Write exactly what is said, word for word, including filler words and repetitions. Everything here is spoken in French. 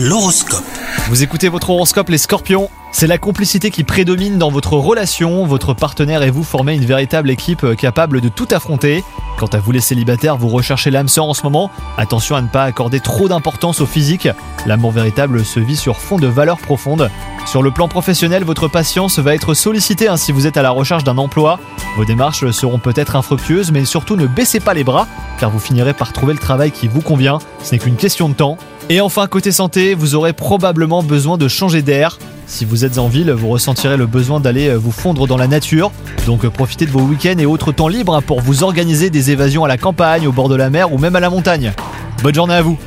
L'horoscope. Vous écoutez votre horoscope, les scorpions. C'est la complicité qui prédomine dans votre relation. Votre partenaire et vous formez une véritable équipe capable de tout affronter. Quant à vous les célibataires, vous recherchez l'âme sœur en ce moment. Attention à ne pas accorder trop d'importance au physique. L'amour véritable se vit sur fond de valeurs profondes. Sur le plan professionnel, votre patience va être sollicitée hein, si vous êtes à la recherche d'un emploi. Vos démarches seront peut-être infructueuses, mais surtout ne baissez pas les bras, car vous finirez par trouver le travail qui vous convient. Ce n'est qu'une question de temps. Et enfin, côté santé, vous aurez probablement besoin de changer d'air. Si vous êtes en ville, vous ressentirez le besoin d'aller vous fondre dans la nature. Donc profitez de vos week-ends et autres temps libres pour vous organiser des évasions à la campagne, au bord de la mer ou même à la montagne. Bonne journée à vous!